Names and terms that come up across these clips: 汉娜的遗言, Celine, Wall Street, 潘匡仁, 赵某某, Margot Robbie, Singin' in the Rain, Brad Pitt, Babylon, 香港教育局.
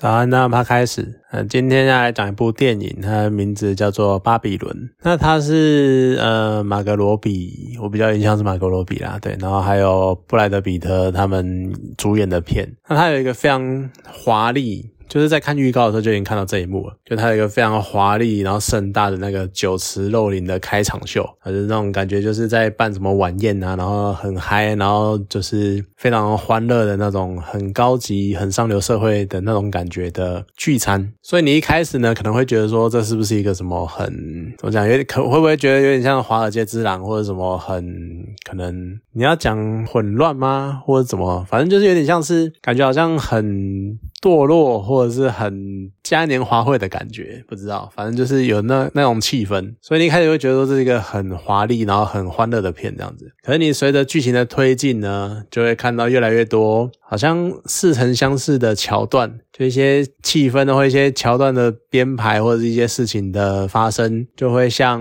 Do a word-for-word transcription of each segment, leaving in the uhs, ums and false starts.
早安，那我们开始。嗯，今天要来讲一部电影，它的名字叫做《巴比伦》。那它是呃马格罗比，我比较印象是马格罗比啦，对，然后还有布莱德彼特他们主演的片。那它有一个非常华丽。就是在看预告的时候就已经看到这一幕了，就它有一个非常华丽然后盛大的那个酒池肉林的开场秀，就是那种感觉就是在办什么晚宴啊，然后很嗨，然后就是非常欢乐的那种很高级很上流社会的那种感觉的聚餐。所以你一开始呢可能会觉得说这是不是一个什么很怎么讲，有点可会不会觉得有点像华尔街之狼或者什么很可能你要讲混乱吗或者怎么，反正就是有点像是感觉好像很堕落或者是很嘉年华会的感觉，不知道，反正就是有那那种气氛，所以你一开始会觉得说这是一个很华丽然后很欢乐的片这样子。可是你随着剧情的推进呢，就会看到越来越多好像似曾相识的桥段，就一些气氛或一些桥段的编排或者是一些事情的发生，就会像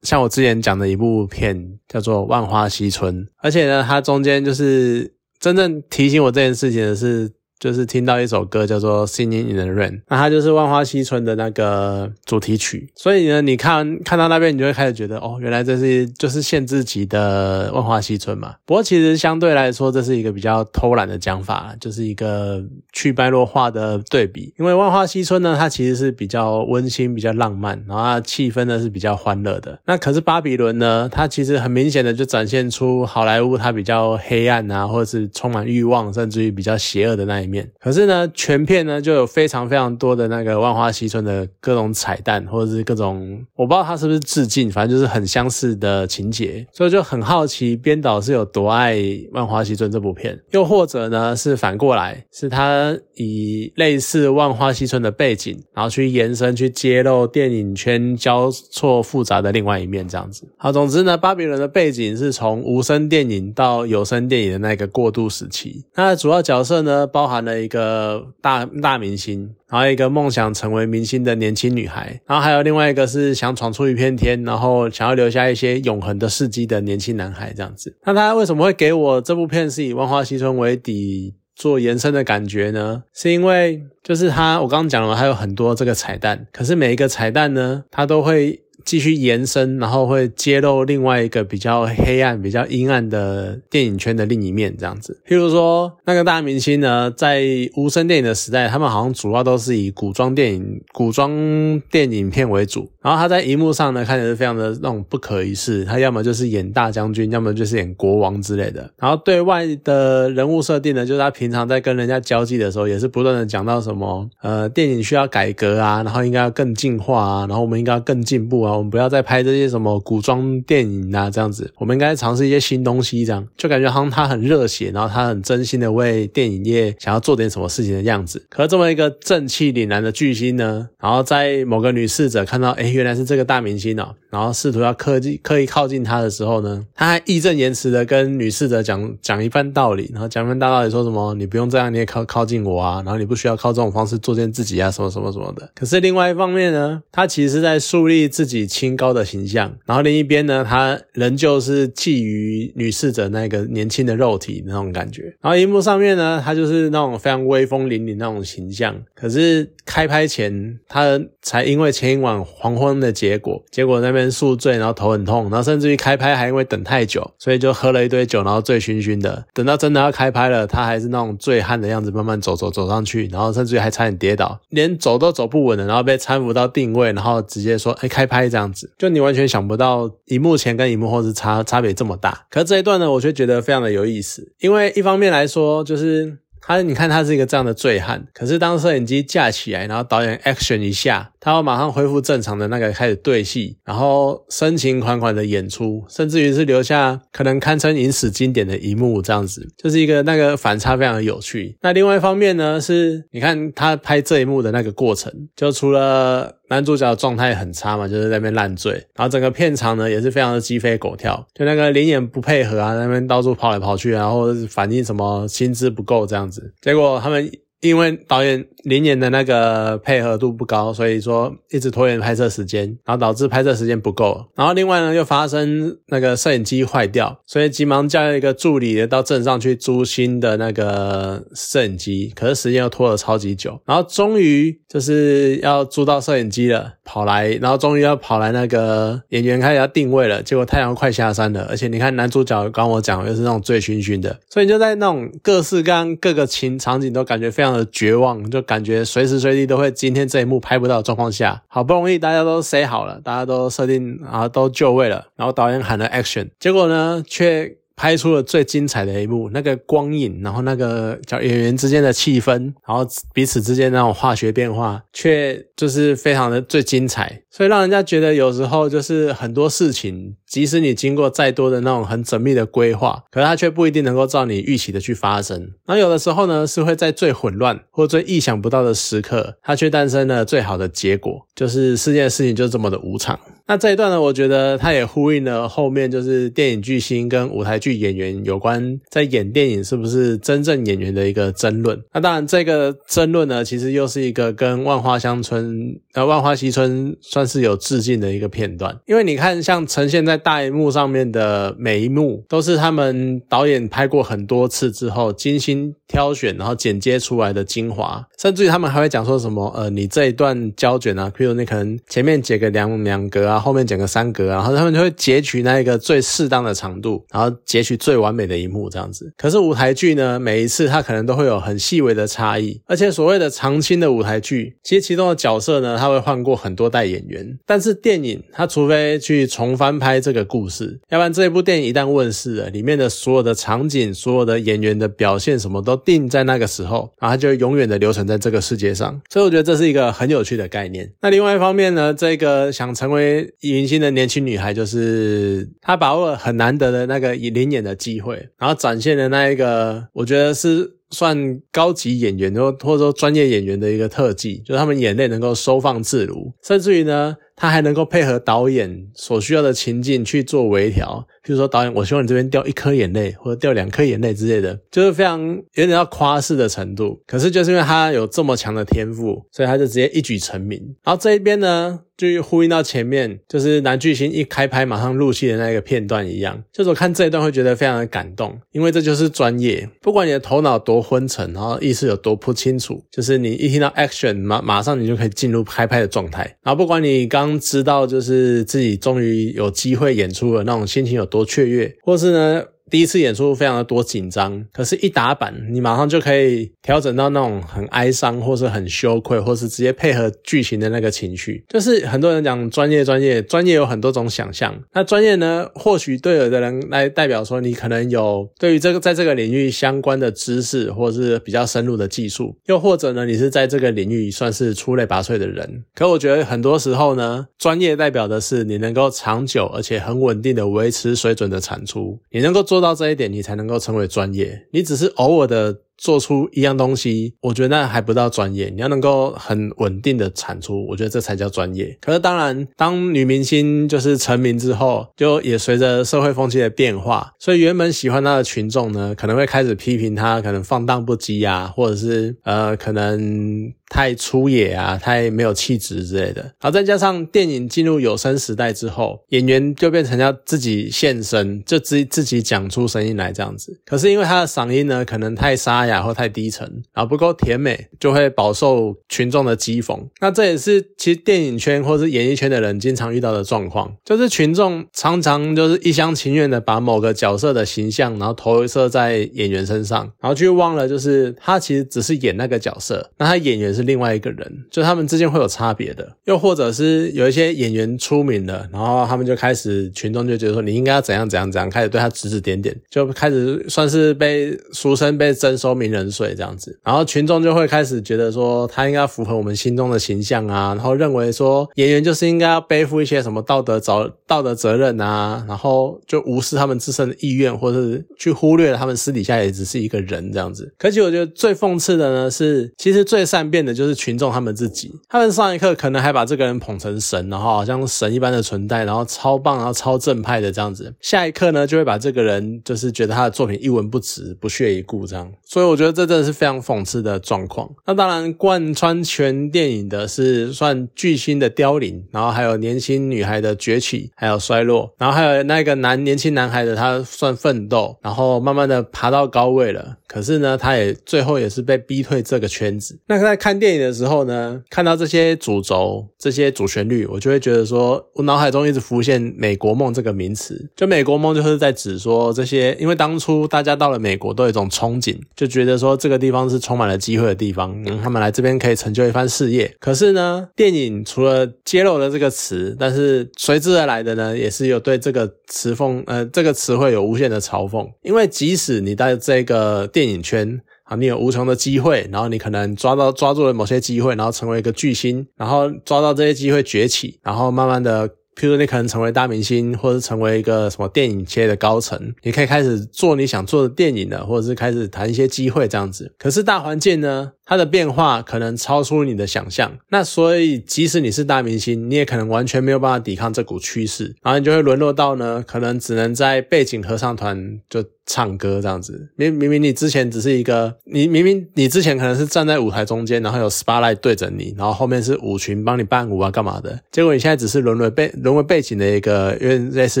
像我之前讲的一部片叫做《万花嬉春》，而且呢它中间就是真正提醒我这件事情的是就是听到一首歌叫做 Singin' in the Rain， 那它就是万花嬉春的那个主题曲，所以呢你看看到那边你就会开始觉得哦，原来这是就是限制级的万花嬉春嘛。不过其实相对来说这是一个比较偷懒的讲法，就是一个去脉络化的对比，因为万花嬉春呢它其实是比较温馨比较浪漫，然后它气氛呢是比较欢乐的。那可是巴比伦呢它其实很明显的就展现出好莱坞它比较黑暗啊，或者是充满欲望甚至于比较邪恶的那一面。可是呢全片呢就有非常非常多的那个万花嬉春的各种彩蛋或者是各种我不知道它是不是致敬，反正就是很相似的情节，所以就很好奇编导是有多爱万花嬉春这部片，又或者呢是反过来是他以类似万花嬉春的背景然后去延伸去揭露电影圈交错复杂的另外一面这样子。好，总之呢巴比伦的背景是从无声电影到有声电影的那个过渡时期，那主要角色呢包含谈了一个大大明星，然后一个梦想成为明星的年轻女孩，然后还有另外一个是想闯出一片天然后想要留下一些永恒的事迹的年轻男孩这样子。那他为什么会给我这部片是以万花嬉春为底做延伸的感觉呢，是因为就是他我刚刚讲了他有很多这个彩蛋，可是每一个彩蛋呢他都会继续延伸，然后会揭露另外一个比较黑暗比较阴暗的电影圈的另一面这样子。譬如说那个大明星呢在无声电影的时代他们好像主要都是以古装电影古装电影片为主，然后他在荧幕上呢看起来是非常的那种不可一世，他要么就是演大将军要么就是演国王之类的，然后对外的人物设定呢就是他平常在跟人家交际的时候也是不断的讲到什么呃电影需要改革啊，然后应该要更进化啊，然后我们应该要更进步啊，我们不要再拍这些什么古装电影啊这样子，我们应该尝试一些新东西这样，就感觉好像他很热血然后他很真心的为电影业想要做点什么事情的样子。可是这么一个正气凛然的巨星呢，然后在某个女侍者看到诶原来是这个大明星哦，然后试图要刻意刻意靠近他的时候呢，他还义正言辞的跟女侍者讲讲一番道理，然后讲一番大道理说什么你不用这样你也靠靠近我啊，然后你不需要靠这种方式作践自己啊什么什么什么的。可是另外一方面呢他其实是在树立自己自己清高的形象，然后另一边呢他仍旧是觊觎女侍者那个年轻的肉体那种感觉，然后荧幕上面呢他就是那种非常威风凛凛那种形象，可是开拍前他才因为前一晚黄昏的结果结果那边宿醉然后头很痛，然后甚至于开拍还因为等太久所以就喝了一堆酒然后醉醺醺的，等到真的要开拍了他还是那种醉汉的样子慢慢走走走上去，然后甚至于还差点跌倒，连走都走不稳了，然后被搀扶到定位，然后直接说哎开拍这样子，就你完全想不到荧幕前跟荧幕后是差差别这么大。可是这一段呢我却觉得非常的有意思，因为一方面来说就是他你看他是一个这样的醉汉，可是当摄影机架起来然后导演 action 一下他要马上恢复正常的那个开始对戏，然后深情款款的演出，甚至于是留下可能堪称影史经典的一幕这样子，就是一个那个反差非常的有趣。那另外一方面呢是你看他拍这一幕的那个过程，就除了男主角的状态很差嘛，就是在那边烂醉，然后整个片场呢也是非常的鸡飞狗跳，就那个灵眼不配合啊，那边到处跑来跑去，然后反映什么薪资不够这样子，结果他们因为导演林演的那个配合度不高，所以说一直拖延拍摄时间，然后导致拍摄时间不够。然后另外呢又发生那个摄影机坏掉，所以急忙叫一个助理到镇上去租新的那个摄影机，可是时间又拖了超级久。然后终于就是要租到摄影机了，跑来然后终于要跑来那个演员开始要定位了，结果太阳快下山了，而且你看男主角刚我讲又是那种醉醺醺的，所以你就在那种各式各样各个情场景都感觉非常的绝望，就感觉随时随地都会今天这一幕拍不到的状况下，好不容易大家都 say 好了，大家都设定然后都就位了，然后导演喊了 action， 结果呢却拍出了最精彩的一幕，那个光影，然后那个演员之间的气氛，然后彼此之间那种化学变化，却就是非常的最精彩。所以让人家觉得有时候就是很多事情，即使你经过再多的那种很缜密的规划，可是它却不一定能够照你预期的去发生。那有的时候呢，是会在最混乱或最意想不到的时刻，它却诞生了最好的结果。就是世界的事情就是这么的无常。那这一段呢，我觉得它也呼应了后面就是电影巨星跟舞台剧演员有关在演电影是不是真正演员的一个争论。那当然这个争论呢，其实又是一个跟万花乡村呃万花西村算是有致敬的一个片段。因为你看像呈现在大荧幕上面的每一幕都是他们导演拍过很多次之后精心挑选然后剪接出来的精华，甚至于他们还会讲说什么呃你这一段胶卷啊，譬如你可能前面剪个两两格啊，后面剪个三格啊，然后他们就会截取那一个最适当的长度，然后截取最完美的一幕这样子。可是舞台剧呢，每一次它可能都会有很细微的差异，而且所谓的常青的舞台剧其实其中的角色呢，它会换过很多代演员，但是电影它除非去重翻拍这个故事，要不然这一部电影一旦问世了，里面的所有的场景所有的演员的表现什么都定在那个时候，然后它就永远的留存在这个世界上。所以我觉得这是一个很有趣的概念。那另外一方面呢，这个想成为明星的年轻女孩就是她把握了很难得的那个临演的机会，然后展现了那一个我觉得是算高级演员或者说专业演员的一个特技，就是他们眼泪能够收放自如，甚至于呢他还能够配合导演所需要的情境去做微调，譬如说导演我希望你这边掉一颗眼泪或者掉两颗眼泪之类的，就是非常有点到夸饰的程度。可是就是因为他有这么强的天赋，所以他就直接一举成名。然后这一边呢就呼应到前面就是男巨星一开拍马上入戏的那个片段一样，就是我看这一段会觉得非常的感动，因为这就是专业，不管你的头脑多昏沉，然后意识有多不清楚，就是你一听到 action 马, 马上你就可以进入开拍的状态。然后不管你刚知道就是自己终于有机会演出了那种心情有多雀跃，或是呢第一次演出非常的多紧张，可是一打板你马上就可以调整到那种很哀伤或是很羞愧，或是直接配合剧情的那个情绪。就是很多人讲专业专业专业有很多种想象，那专业呢或许对有的人来代表说你可能有对于这个在这个领域相关的知识或是比较深入的技术，又或者呢你是在这个领域算是出类拔萃的人。可我觉得很多时候呢，专业代表的是你能够长久而且很稳定的维持水准的产出，你能够做做到这一点你才能够成为专业。你只是偶尔的做出一样东西，我觉得那还不到专业，你要能够很稳定的产出，我觉得这才叫专业。可是当然当女明星就是成名之后，就也随着社会风气的变化，所以原本喜欢她的群众呢可能会开始批评她可能放荡不羁啊，或者是呃可能太粗野啊，太没有气质之类的。然后再加上电影进入有声时代之后，演员就变成要自己现身，就自自己讲出声音来这样子。可是因为她的嗓音呢可能太沙哑或太低沉，然后不够甜美，就会饱受群众的讥讽。那这也是其实电影圈或是演艺圈的人经常遇到的状况，就是群众常常就是一厢情愿的把某个角色的形象然后投射在演员身上，然后就忘了就是他其实只是演那个角色，那他演员是另外一个人，就他们之间会有差别的。又或者是有一些演员出名了，然后他们就开始群众就觉得说你应该要怎样怎样怎样，开始对他指指点点，就开始算是被俗称被征收名人税这样子。然后群众就会开始觉得说他应该符合我们心中的形象啊，然后认为说演员就是应该要背负一些什么道德道德责任啊，然后就无视他们自身的意愿，或是去忽略了他们私底下也只是一个人这样子。可是我觉得最讽刺的呢是，其实最善变的就是群众他们自己，他们上一刻可能还把这个人捧成神，然后好像神一般的存在，然后超棒，然后超正派的这样子，下一刻呢就会把这个人就是觉得他的作品一文不值，不屑一顾这样。所以我觉得这真的是非常讽刺的状况。那当然贯穿全电影的是算巨星的凋零，然后还有年轻女孩的崛起还有衰落，然后还有那个男年轻男孩的他算奋斗，然后慢慢的爬到高位了，可是呢他也最后也是被逼退这个圈子。那在看电影的时候呢，看到这些主轴这些主旋律，我就会觉得说我脑海中一直浮现美国梦这个名词。就美国梦就是在指说这些，因为当初大家到了美国都有一种憧憬，就觉得说这个地方是充满了机会的地方、嗯、他们来这边可以成就一番事业。可是呢电影除了揭露了这个词，但是随之而来的呢也是有对这个词缝呃这个词汇有无限的嘲讽。因为即使你在这个电影圈好，你有无穷的机会，然后你可能抓到抓住了某些机会，然后成为一个巨星，然后抓到这些机会崛起，然后慢慢的譬如说你可能成为大明星，或者成为一个什么电影界的高层，你可以开始做你想做的电影了，或者是开始谈一些机会这样子。可是大环境呢它的变化可能超出你的想象，那所以即使你是大明星，你也可能完全没有办法抵抗这股趋势，然后你就会沦落到呢可能只能在背景合唱团就唱歌这样子。明明你之前只是一个你明明你之前可能是站在舞台中间，然后有 spotlight 对着你，然后后面是舞群帮你伴舞啊干嘛的，结果你现在只是沦为背沦为背景的一个因为类似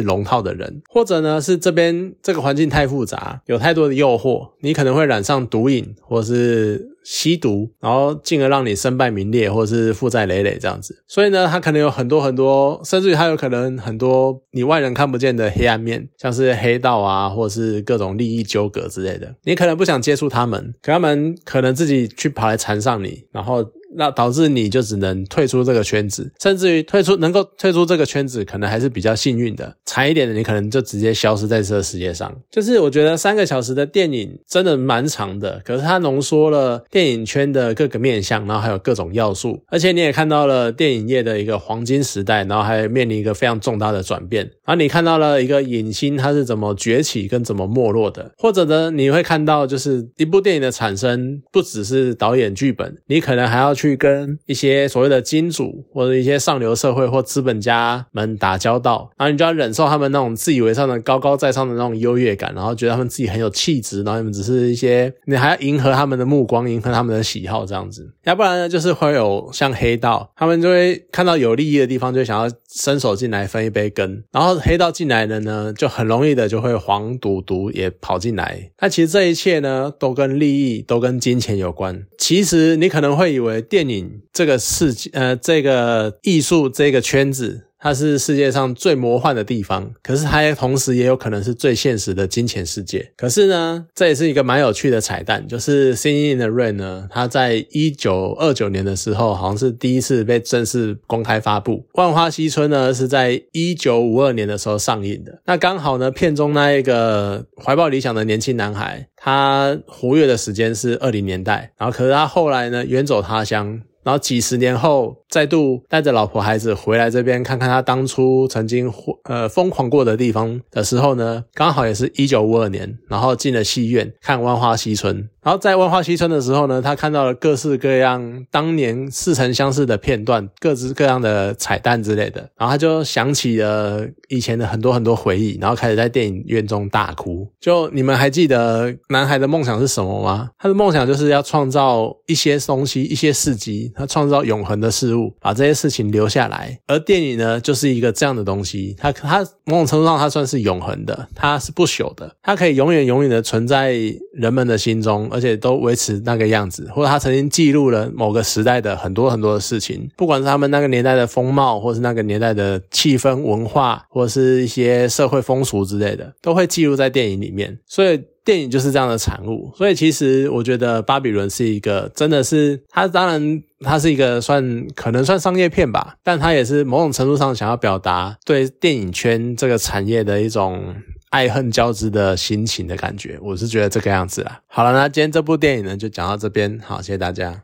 龙套的人。或者呢是这边这个环境太复杂，有太多的诱惑，你可能会染上毒瘾或是吸毒，然后进而让你身败名裂或者是负债累累这样子。所以呢他可能有很多很多，甚至于他有可能很多你外人看不见的黑暗面，像是黑道啊或者是各种利益纠葛之类的，你可能不想接触他们，可他们可能自己去跑来缠上你，然后那导致你就只能退出这个圈子。甚至于退出能够退出这个圈子可能还是比较幸运的，惨一点的你可能就直接消失在这个世界上。就是我觉得三个小时的电影真的蛮长的，可是它浓缩了电影圈的各个面向，然后还有各种要素，而且你也看到了电影业的一个黄金时代，然后还面临一个非常重大的转变，然后你看到了一个影星它是怎么崛起跟怎么没落的。或者呢你会看到就是一部电影的产生不只是导演剧本，你可能还要去去跟一些所谓的金主或者一些上流社会或资本家们打交道，然后你就要忍受他们那种自以为上的高高在上的那种优越感，然后觉得他们自己很有气质，然后你们只是一些你还要迎合他们的目光，迎合他们的喜好这样子。要不然呢就是会有像黑道，他们就会看到有利益的地方就想要伸手进来分一杯羹，然后黑道进来的呢就很容易的就会黄赌毒也跑进来。那其实这一切呢都跟利益都跟金钱有关。其实你可能会以为电影这个世界呃，这个艺术这个圈子它是世界上最魔幻的地方，可是它也同时也有可能是最现实的金钱世界。可是呢这也是一个蛮有趣的彩蛋，就是《Singin' in the Rain》呢它在一九二九年的时候好像是第一次被正式公开发布，《万花嬉春》呢是在一九五二年的时候上映的。那刚好呢片中那一个怀抱理想的年轻男孩他活跃的时间是二十年代，然后可是他后来呢远走他乡，然后几十年后再度带着老婆孩子回来这边看看他当初曾经呃疯狂过的地方的时候呢，刚好也是一九五二年，然后进了戏院看《万花嬉春》。然后在《万花嬉春》的时候呢，他看到了各式各样当年似曾相识的片段，各式各样的彩蛋之类的，然后他就想起了以前的很多很多回忆，然后开始在电影院中大哭。就你们还记得男孩的梦想是什么吗？他的梦想就是要创造一些东西，一些事迹，他创造永恒的事物，把这些事情留下来。而电影呢就是一个这样的东西，它它某种程度上它算是永恒的，它是不朽的，它可以永远永远的存在人们的心中，而且都维持那个样子。或者它曾经记录了某个时代的很多很多的事情，不管是他们那个年代的风貌，或是那个年代的气氛文化，或是一些社会风俗之类的，都会记录在电影里面。所以电影就是这样的产物。所以其实我觉得巴比伦是一个真的是它当然它是一个算可能算商业片吧，但它也是某种程度上想要表达对电影圈这个产业的一种爱恨交织的心情的感觉，我是觉得这个样子啦。好了，那今天这部电影呢就讲到这边，好，谢谢大家。